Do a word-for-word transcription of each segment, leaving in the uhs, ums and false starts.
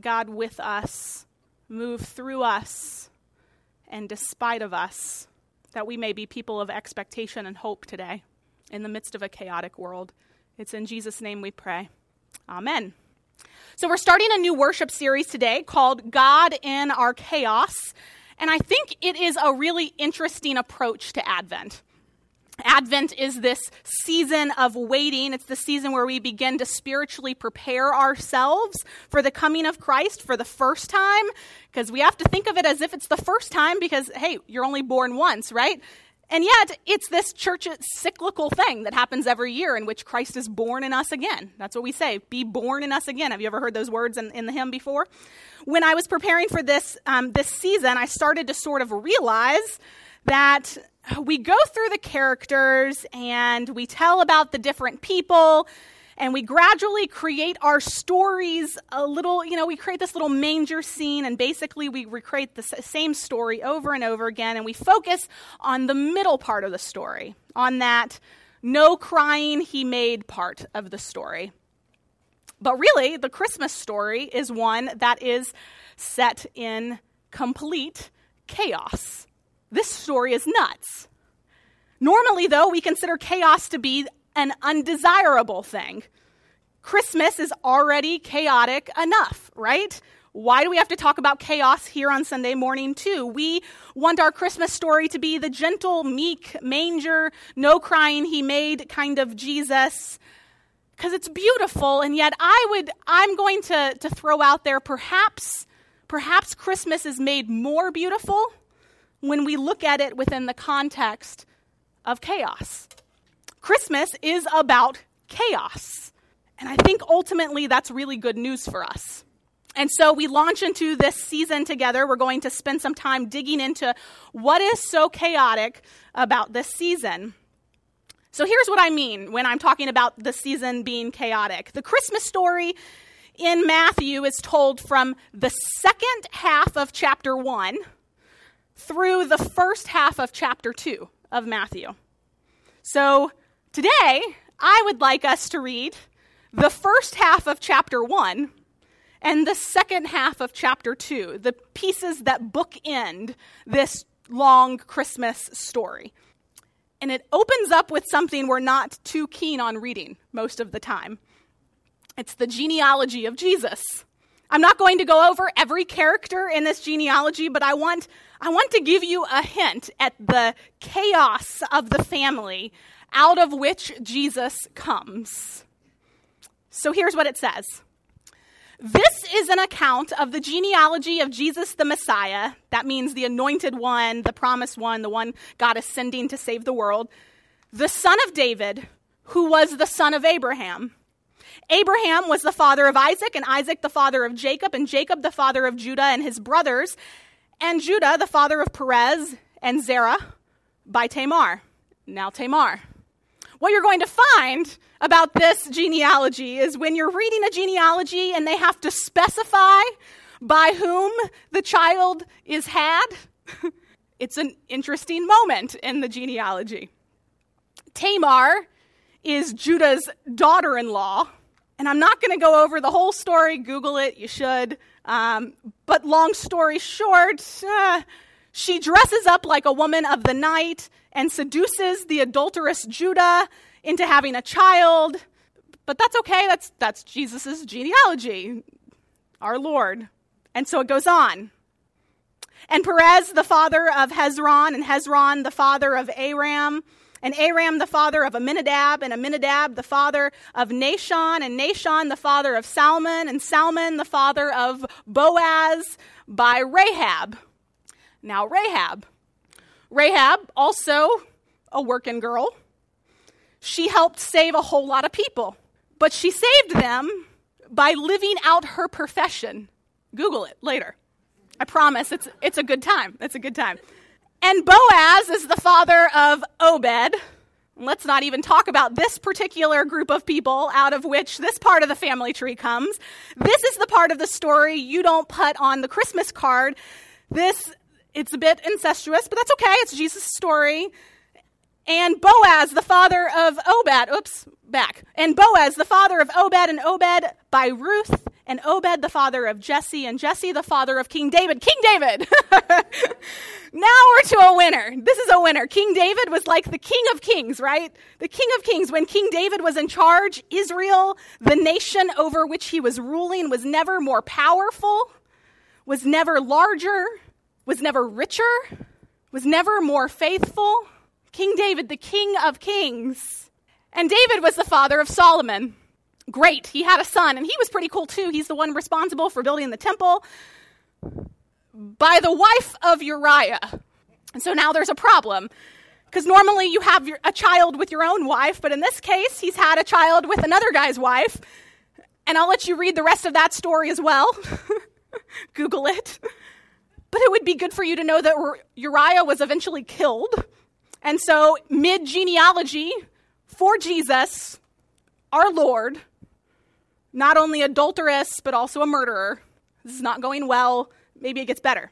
God with us, move through us, and despite of us, that we may be people of expectation and hope today in the midst of a chaotic world. It's in Jesus' name we pray. Amen. So we're starting a new worship series today called God in Our Chaos, and I think it is a really interesting approach to Advent. Advent is this season of waiting. It's the season where we begin to spiritually prepare ourselves for the coming of Christ for the first time, because we have to think of it as if it's the first time because, hey, you're only born once, right? And yet, it's this church cyclical thing that happens every year in which Christ is born in us again. That's what we say, be born in us again. Have you ever heard those words in, in the hymn before? When I was preparing for this um, this season, I started to sort of realize that we go through the characters and we tell about the different people and we gradually create our stories a little, you know, we create this little manger scene and basically we recreate the same story over and over again, and we focus on the middle part of the story, on that no crying he made part of the story. But really, the Christmas story is one that is set in complete chaos. This story is nuts. Normally, though, we consider chaos to be an undesirable thing. Christmas is already chaotic enough, right? Why do we have to talk about chaos here on Sunday morning, too? We want our Christmas story to be the gentle, meek, manger, no crying he made kind of Jesus, because it's beautiful, and yet I would, I'm going to, to throw out there perhaps, perhaps Christmas is made more beautiful when we look at it within the context of chaos. Christmas is about chaos. And I think ultimately that's really good news for us. And so we launch into this season together. We're going to spend some time digging into what is so chaotic about this season. So here's what I mean when I'm talking about the season being chaotic. The Christmas story in Matthew is told from the second half of chapter one through the first half of chapter two of Matthew. So today, I would like us to read the first half of chapter one and the second half of chapter two, the pieces that bookend this long Christmas story. And it opens up with something we're not too keen on reading most of the time. It's the genealogy of Jesus. I'm not going to go over every character in this genealogy, but I want I want to give you a hint at the chaos of the family out of which Jesus comes. So here's what it says. This is an account of the genealogy of Jesus the Messiah. That means the anointed one, the promised one, the one God is sending to save the world. The son of David, who was the son of Abraham. Abraham was the father of Isaac, and Isaac the father of Jacob, and Jacob the father of Judah and his brothers, and Judah the father of Perez and Zerah by Tamar. Now Tamar. What you're going to find about this genealogy is when you're reading a genealogy and they have to specify by whom the child is had, it's an interesting moment in the genealogy. Tamar is Judah's daughter-in-law. And I'm not going to go over the whole story. Google it. You should. Um, but long story short, uh, she dresses up like a woman of the night and seduces the adulterous Judah into having a child. But that's okay. That's that's Jesus's genealogy, our Lord. And so it goes on. And Perez, the father of Hezron, and Hezron, the father of Aram, and Aram the father of Amminadab, and Amminadab the father of Nahshon, and Nahshon the father of Salmon, and Salmon the father of Boaz by Rahab. Now Rahab. Rahab, also a working girl. She helped save a whole lot of people, but she saved them by living out her profession. Google it later. I promise it's it's a good time. It's a good time. And Boaz is the father of Obed. Let's not even talk about this particular group of people out of which this part of the family tree comes. This is the part of the story you don't put on the Christmas card. This, it's a bit incestuous, but that's okay. It's Jesus' story. And Boaz, the father of Obed. Oops, back. And Boaz, the father of Obed and Obed by Ruth and Obed the father of Jesse, and Jesse the father of King David. King David! Now we're to a winner. This is a winner. King David was like the king of kings, right? The king of kings. When King David was in charge, Israel, the nation over which he was ruling, was never more powerful, was never larger, was never richer, was never more faithful. King David, the king of kings. And David was the father of Solomon. Great. He had a son, and he was pretty cool too. He's the one responsible for building the temple by the wife of Uriah. And so now there's a problem, because normally you have your, a child with your own wife, but in this case, he's had a child with another guy's wife. And I'll let you read the rest of that story as well. Google it. But it would be good for you to know that Uriah was eventually killed. And so mid-genealogy for Jesus, our Lord, not only adulterous, but also a murderer. This is not going well. Maybe it gets better.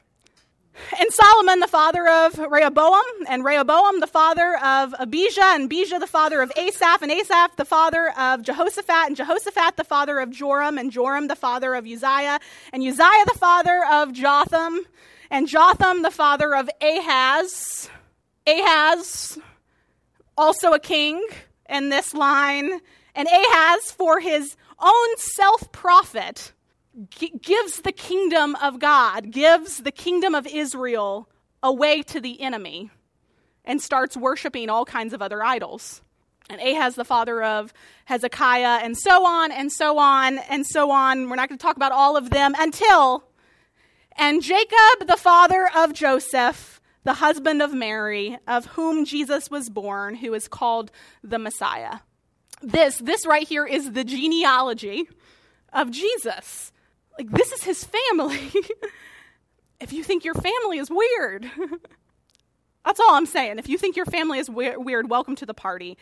And Solomon, the father of Rehoboam, and Rehoboam, the father of Abijah, and Abijah, the father of Asaph, and Asaph, the father of Jehoshaphat, and Jehoshaphat, the father of Joram, and Joram, the father of Uzziah, and Uzziah, the father of Jotham, and Jotham, the father of Ahaz. Ahaz, also a king in this line, and Ahaz, for his own self-profit, g- gives the kingdom of God, gives the kingdom of Israel away to the enemy, and starts worshiping all kinds of other idols. And Ahaz, the father of Hezekiah, and so on, and so on, and so on. We're not going to talk about all of them until, and Jacob, the father of Joseph, the husband of Mary, of whom Jesus was born, who is called the Messiah. This, this right here is the genealogy of Jesus. Like, this is his family. If you think your family is weird, that's all I'm saying. If you think your family is we- weird, welcome to the party.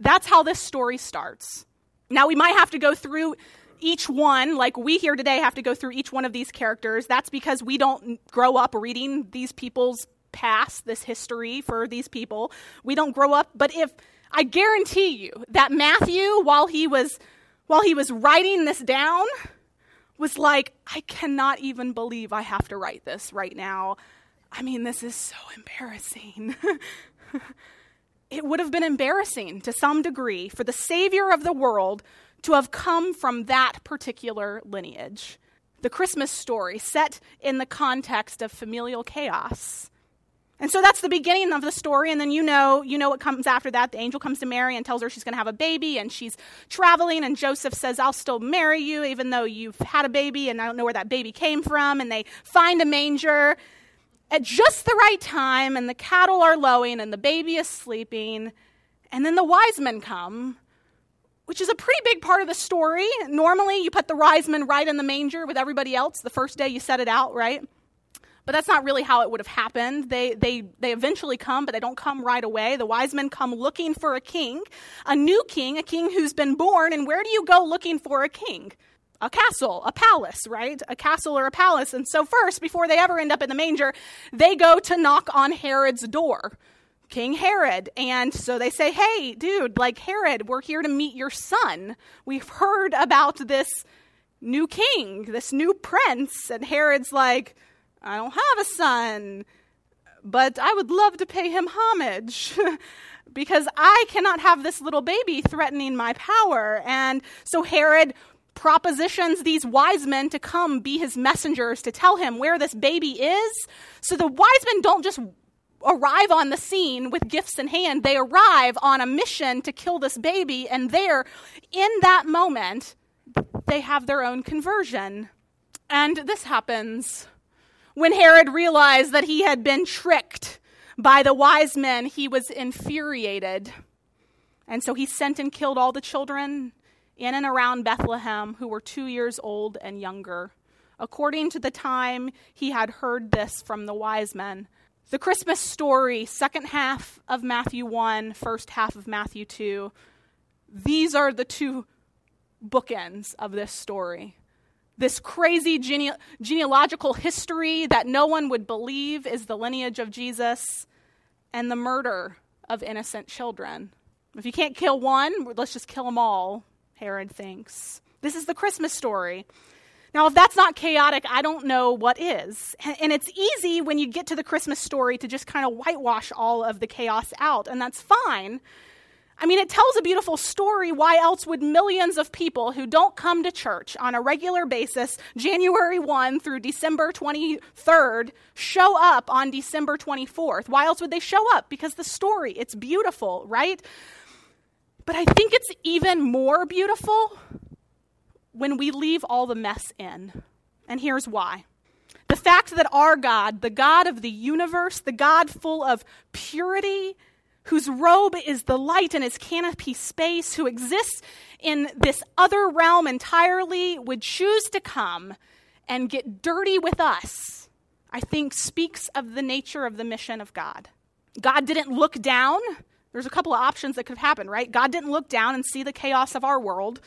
That's how this story starts. Now, we might have to go through each one, like we here today have to go through each one of these characters. That's because we don't grow up reading these people's past, this history for these people. We don't grow up, but if I guarantee you that Matthew, while he was while he was writing this down, was like, I cannot even believe I have to write this right now. I mean, this is so embarrassing. It would have been embarrassing to some degree for the Savior of the world to have come from that particular lineage. The Christmas story set in the context of familial chaos. And so that's the beginning of the story, and then you know you know what comes after that. The angel comes to Mary and tells her she's going to have a baby, and she's traveling, and Joseph says, I'll still marry you even though you've had a baby, and I don't know where that baby came from. And they find a manger at just the right time, and the cattle are lowing, and the baby is sleeping. And then the wise men come, which is a pretty big part of the story. Normally, you put the wise men right in the manger with everybody else the first day you set it out, right? But that's not really how it would have happened. They they they eventually come, but they don't come right away. The wise men come looking for a king, a new king, a king who's been born. And where do you go looking for a king? A castle, a palace, right? A castle or a palace. And so first, before they ever end up in the manger, they go to knock on Herod's door, King Herod. And so they say, hey, dude, like Herod, we're here to meet your son. We've heard about this new king, this new prince. And Herod's like, I don't have a son, but I would love to pay him homage because I cannot have this little baby threatening my power. And so Herod propositions these wise men to come be his messengers to tell him where this baby is. So the wise men don't just arrive on the scene with gifts in hand. They arrive on a mission to kill this baby. And there, in that moment, they have their own conversion. And this happens. When Herod realized that he had been tricked by the wise men, he was infuriated. And so he sent and killed all the children in and around Bethlehem who were two years old and younger, according to the time he had heard this from the wise men. The Christmas story, second half of Matthew one, first half of Matthew two, these are the two bookends of this story. This crazy gene- genealogical history that no one would believe is the lineage of Jesus, and the murder of innocent children. If you can't kill one, let's just kill them all, Herod thinks. This is the Christmas story. Now, if that's not chaotic, I don't know what is. And it's easy when you get to the Christmas story to just kind of whitewash all of the chaos out, and that's fine. I mean, it tells a beautiful story. Why else would millions of people who don't come to church on a regular basis, January first through December twenty-third, show up on December twenty-fourth? Why else would they show up? Because the story, it's beautiful, right? But I think it's even more beautiful when we leave all the mess in. And here's why. The fact that our God, the God of the universe, the God full of purity, whose robe is the light and his canopy space, who exists in this other realm entirely, would choose to come and get dirty with us, I think speaks of the nature of the mission of God. God didn't look down. There's a couple of options that could have happened, right? God didn't look down and see the chaos of our world,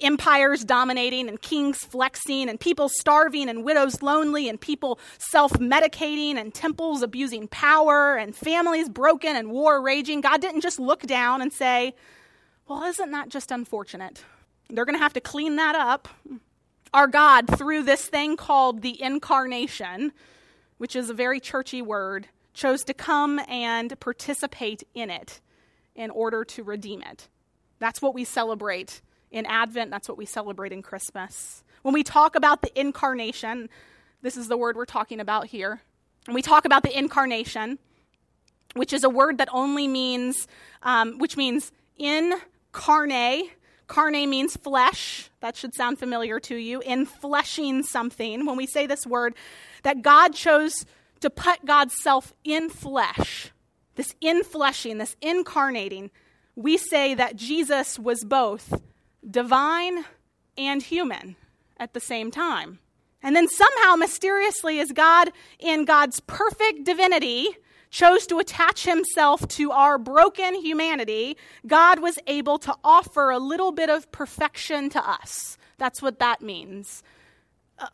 empires dominating and kings flexing and people starving and widows lonely and people self-medicating and temples abusing power and families broken and war raging. God didn't just look down and say, well, isn't that just unfortunate? They're going to have to clean that up. Our God, through this thing called the incarnation, which is a very churchy word, chose to come and participate in it in order to redeem it. That's what we celebrate in Advent. That's what we celebrate in Christmas. When we talk about the incarnation, this is the word we're talking about here. And we talk about the incarnation, which is a word that only means, um, which means in carne. Carne means flesh. That should sound familiar to you. In fleshing something. When we say this word, that God chose to put God's self in flesh, this infleshing, this incarnating, we say that Jesus was both divine and human at the same time. And then somehow, mysteriously, as God, in God's perfect divinity, chose to attach himself to our broken humanity, God was able to offer a little bit of perfection to us. That's what that means.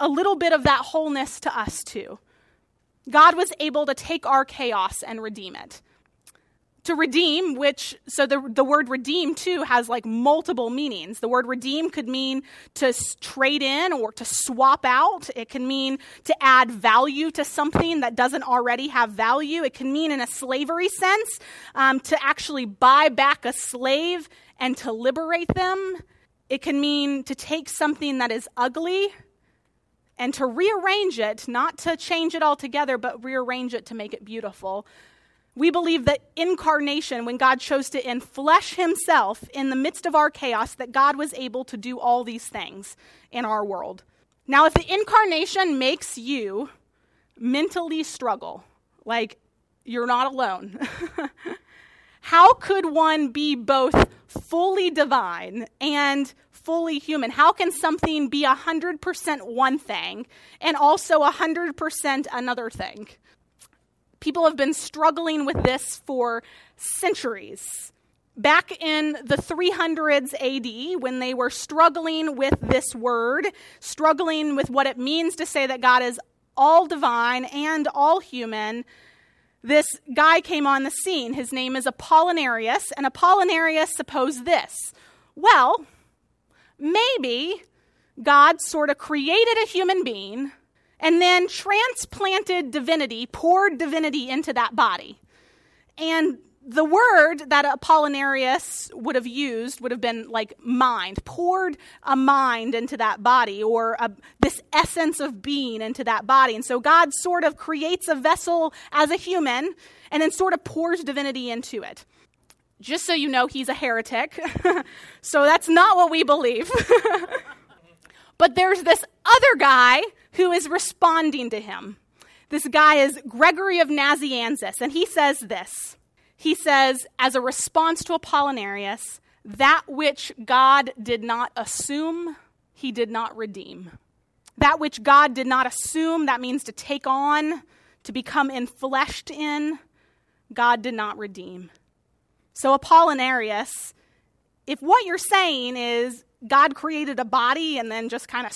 A little bit of that wholeness to us too. God was able to take our chaos and redeem it. To redeem, which, so the, the word redeem too has like multiple meanings. The word redeem could mean to trade in or to swap out. It can mean to add value to something that doesn't already have value. It can mean in a slavery sense, um, to actually buy back a slave and to liberate them. It can mean to take something that is ugly and to rearrange it, not to change it altogether, but rearrange it to make it beautiful. We believe that incarnation, when God chose to enflesh himself in the midst of our chaos, that God was able to do all these things in our world. Now, if the incarnation makes you mentally struggle, like you're not alone, how could one be both fully divine and fully human? How can something be one hundred percent one thing and also one hundred percent another thing? People have been struggling with this for centuries. Back in the three hundreds A D, when they were struggling with this word, struggling with what it means to say that God is all divine and all human, this guy came on the scene. His name is Apollinarius, and Apollinarius supposed this. Well, maybe God sort of created a human being and then transplanted divinity, poured divinity into that body. And the word that Apollinarius would have used would have been like mind, poured a mind into that body, or a, this essence of being into that body. And so God sort of creates a vessel as a human and then sort of pours divinity into it. Just so you know, he's a heretic. So that's not what we believe. But there's this other guy who is responding to him. This guy is Gregory of Nazianzus, and he says this. He says, as a response to Apollinarius, that which God did not assume, he did not redeem. That which God did not assume, that means to take on, to become enfleshed in, God did not redeem. So Apollinarius, if what you're saying is God created a body and then just kind of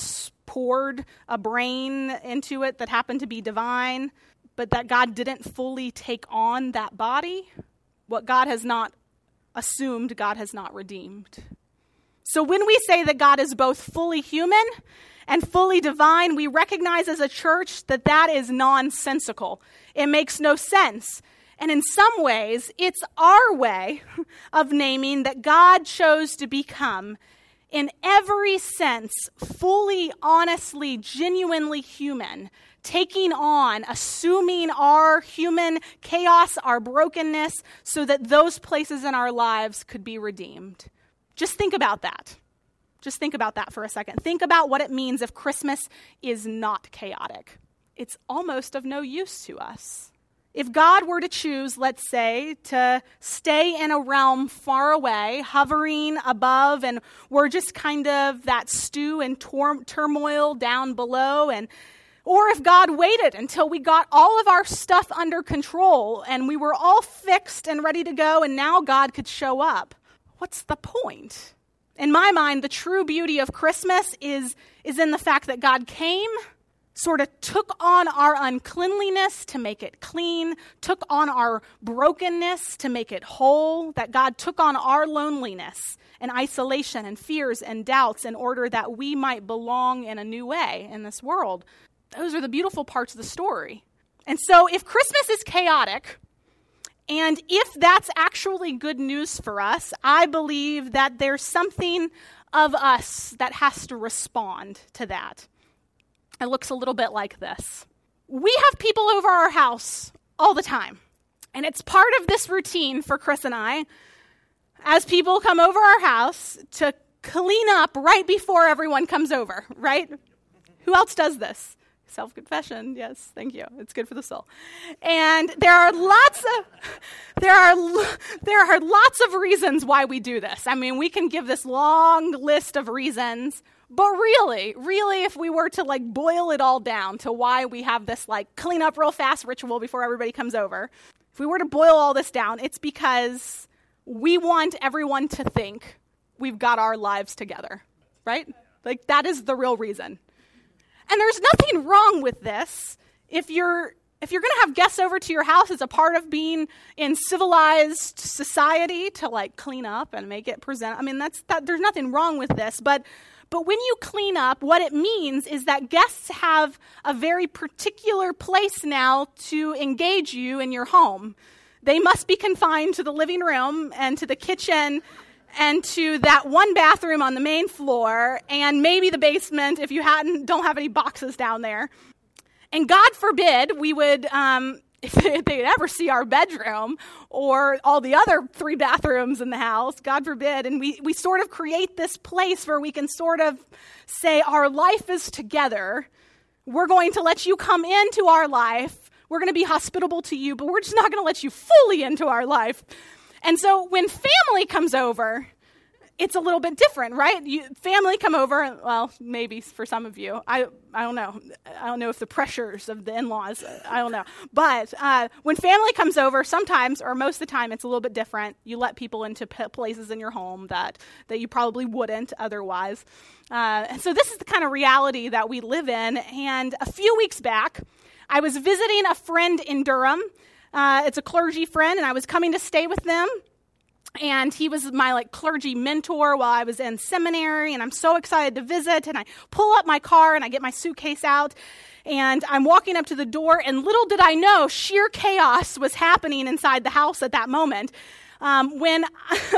poured a brain into it that happened to be divine, but that God didn't fully take on that body, what God has not assumed, God has not redeemed. So when we say that God is both fully human and fully divine, we recognize as a church that that is nonsensical. It makes no sense. And in some ways, it's our way of naming that God chose to become, in every sense, fully, honestly, genuinely human, taking on, assuming our human chaos, our brokenness, so that those places in our lives could be redeemed. Just think about that. Just think about that for a second. Think about what it means if Christmas is not chaotic. It's almost of no use to us. If God were to choose, let's say, to stay in a realm far away, hovering above, and we're just kind of that stew and tor- turmoil down below, and or if God waited until we got all of our stuff under control and we were all fixed and ready to go, and now God could show up, what's the point? In my mind, the true beauty of Christmas is, is in the fact that God came, sort of took on our uncleanliness to make it clean, took on our brokenness to make it whole, that God took on our loneliness and isolation and fears and doubts in order that we might belong in a new way in this world. Those are the beautiful parts of the story. And so if Christmas is chaotic, and if that's actually good news for us, I believe that there's something of us that has to respond to that. It looks a little bit like this. We have people over our house all the time. And it's part of this routine for Chris and I, as people come over our house, to clean up right before everyone comes over, right? Who else does this? Self-confession, yes, thank you. It's good for the soul. And there are lots of there are there are lots of reasons why we do this. I mean, we can give this long list of reasons. But really, really, if we were to like boil it all down to why we have this like clean up real fast ritual before everybody comes over, if we were to boil all this down, it's because we want everyone to think we've got our lives together, right? Like that is the real reason. And there's nothing wrong with this. If you're if you're going to have guests over to your house, it's a part of being in civilized society to like clean up and make it present. I mean, that's that, there's nothing wrong with this, but But when you clean up, what it means is that guests have a very particular place now to engage you in your home. They must be confined to the living room and to the kitchen and to that one bathroom on the main floor and maybe the basement if you hadn't, don't have any boxes down there. And God forbid we would, um, if they'd ever see our bedroom or all the other three bathrooms in the house, God forbid. And we, we sort of create this place where we can sort of say our life is together. We're going to let you come into our life. We're going to be hospitable to you, but we're just not going to let you fully into our life. And so when family comes over, it's a little bit different, right? You, family come over, well, maybe for some of you. I I don't know. I don't know if the pressures of the in-laws, I don't know. But uh, when family comes over, sometimes or most of the time, it's a little bit different. You let people into p- places in your home that, that you probably wouldn't otherwise. Uh, and so this is the kind of reality that we live in. And a few weeks back, I was visiting a friend in Durham. Uh, it's a clergy friend, and I was coming to stay with them. And he was my like clergy mentor while I was in seminary, and I'm so excited to visit. And I pull up my car and I get my suitcase out, and I'm walking up to the door. And little did I know, sheer chaos was happening inside the house at that moment. Um, when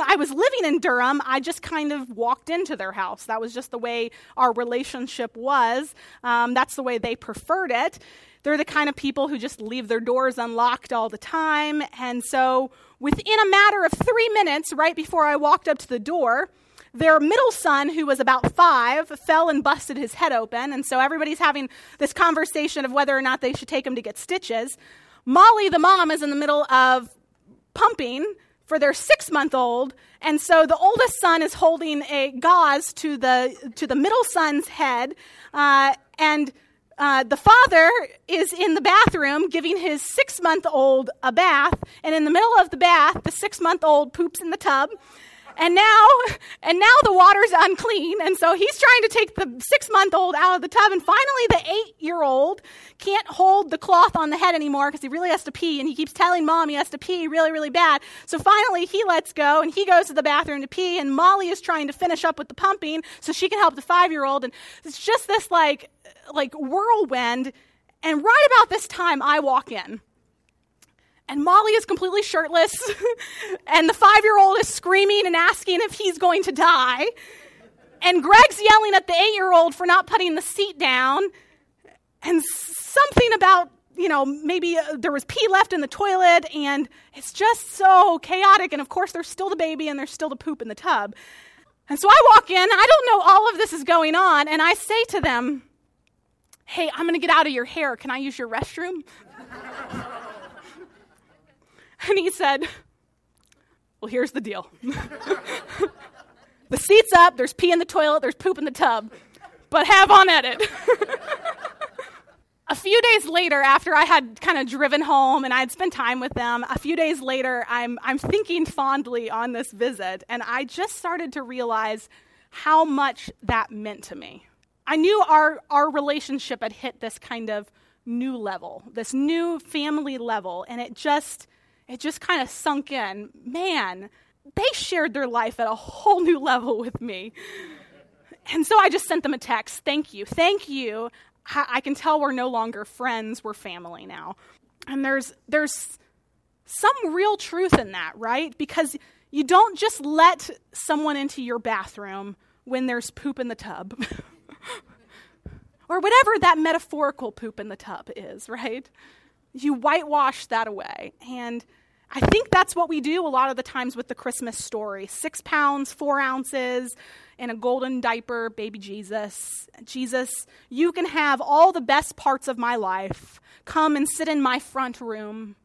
I was living in Durham, I just kind of walked into their house. That was just the way our relationship was. Um, that's the way they preferred it. They're the kind of people who just leave their doors unlocked all the time. And so within a matter of three minutes, right before I walked up to the door, their middle son, who was about five, fell and busted his head open. And so everybody's having this conversation of whether or not they should take him to get stitches. Molly, the mom, is in the middle of pumping for their six-month-old, and so the oldest son is holding a gauze to the to the middle son's head, uh, and uh, the father is in the bathroom giving his six-month-old a bath, and in the middle of the bath, the six-month-old poops in the tub, And now, and now the water's unclean. And so he's trying to take the six-month-old out of the tub. And finally, the eight-year-old can't hold the cloth on the head anymore because he really has to pee. And he keeps telling Mom he has to pee really, really bad. So finally, he lets go, and he goes to the bathroom to pee. And Molly is trying to finish up with the pumping so she can help the five-year-old. And it's just this, like, like whirlwind. And right about this time, I walk in. And Molly is completely shirtless, and the five-year-old is screaming and asking if he's going to die. And Greg's yelling at the eight-year-old for not putting the seat down. And something about, you know, maybe there was pee left in the toilet, and it's just so chaotic. And, of course, there's still the baby, and there's still the poop in the tub. And so I walk in. I don't know all of this is going on, and I say to them, "Hey, I'm going to get out of your hair. Can I use your restroom?" And he said, "Well, here's the deal. The seat's up, there's pee in the toilet, there's poop in the tub, but have on at it." A few days later, after I had kind of driven home and I had spent time with them, a few days later, I'm, I'm thinking fondly on this visit, and I just started to realize how much that meant to me. I knew our, our relationship had hit this kind of new level, this new family level, and it just... It just kind of sunk in. Man, they shared their life at a whole new level with me. And so I just sent them a text. Thank you. Thank you. I can tell we're no longer friends. We're family now. And there's there's some real truth in that, right? Because you don't just let someone into your bathroom when there's poop in the tub. Or whatever that metaphorical poop in the tub is, right? You whitewash that away. And I think that's what we do a lot of the times with the Christmas story. Six pounds, four ounces, and a golden diaper, baby Jesus. Jesus, you can have all the best parts of my life. Come and sit in my front room.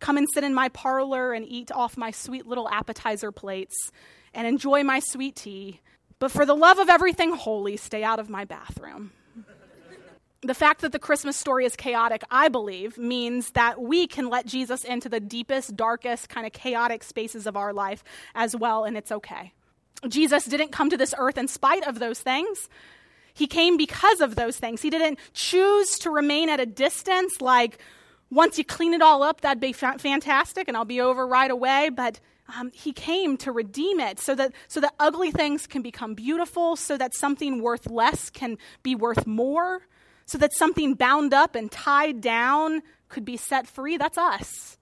Come and sit in my parlor and eat off my sweet little appetizer plates and enjoy my sweet tea. But for the love of everything holy, stay out of my bathroom. The fact that the Christmas story is chaotic, I believe, means that we can let Jesus into the deepest, darkest, kind of chaotic spaces of our life as well, and it's okay. Jesus didn't come to this earth in spite of those things. He came because of those things. He didn't choose to remain at a distance, like, once you clean it all up, that'd be fa- fantastic, and I'll be over right away, but... Um, he came to redeem it so that so that ugly things can become beautiful, so that something worth less can be worth more, so that something bound up and tied down could be set free. That's us.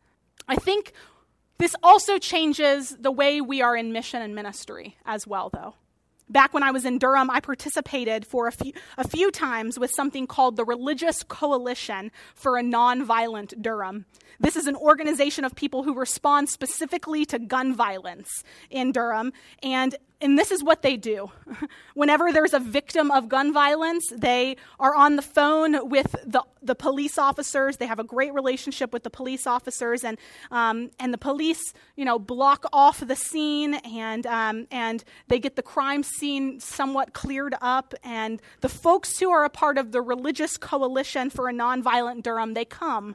I think this also changes the way we are in mission and ministry as well, though. Back when I was in Durham, I participated for a few, a few times with something called the Religious Coalition for a Nonviolent Durham. This is an organization of people who respond specifically to gun violence in Durham, and And this is what they do. Whenever there's a victim of gun violence, they are on the phone with the, the police officers. They have a great relationship with the police officers, and um, and the police, you know, block off the scene, and um, and they get the crime scene somewhat cleared up. And the folks who are a part of the Religious Coalition for a Nonviolent Durham, they come,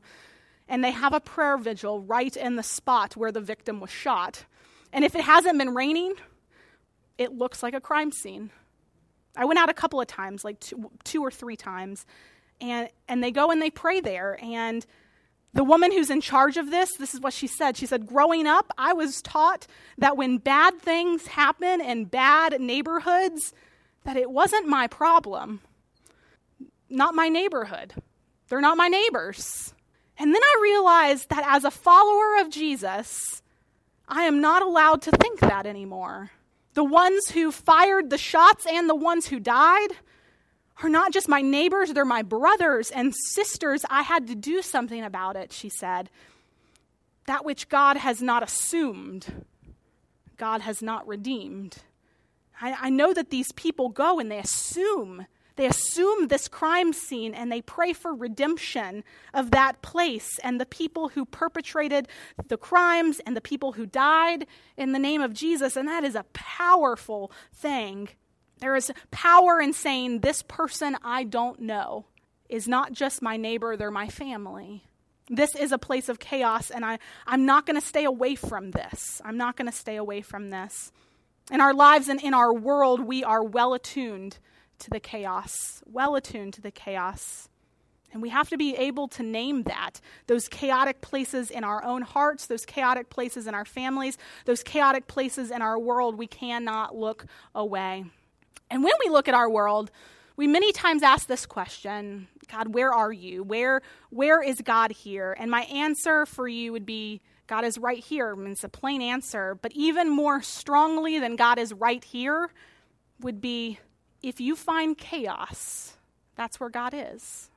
and they have a prayer vigil right in the spot where the victim was shot. And if it hasn't been raining, it looks like a crime scene. I went out a couple of times, like two, two or three times, and, and they go and they pray there. And the woman who's in charge of this, this is what she said. She said, "Growing up, I was taught that when bad things happen in bad neighborhoods, that it wasn't my problem. Not my neighborhood. They're not my neighbors." And then I realized that as a follower of Jesus, I am not allowed to think that anymore. The ones who fired the shots and the ones who died are not just my neighbors, they're my brothers and sisters. I had to do something about it, she said. That which God has not assumed, God has not redeemed. I, I know that these people go and they assume, they assume this crime scene, and they pray for redemption of that place and the people who perpetrated the crimes and the people who died in the name of Jesus. And that is a powerful thing. There is power in saying, this person I don't know is not just my neighbor, they're my family. This is a place of chaos, and I, I'm not going to stay away from this. I'm not going to stay away from this. In our lives and in our world, we are well attuned to the chaos, well attuned to the chaos. And we have to be able to name that, those chaotic places in our own hearts, those chaotic places in our families, those chaotic places in our world. We cannot look away. And when we look at our world, we many times ask this question, God, where are you? Where, where is God here? And my answer for you would be, God is right here. I mean, it's a plain answer. But even more strongly than God is right here would be, if you find chaos, that's where God is.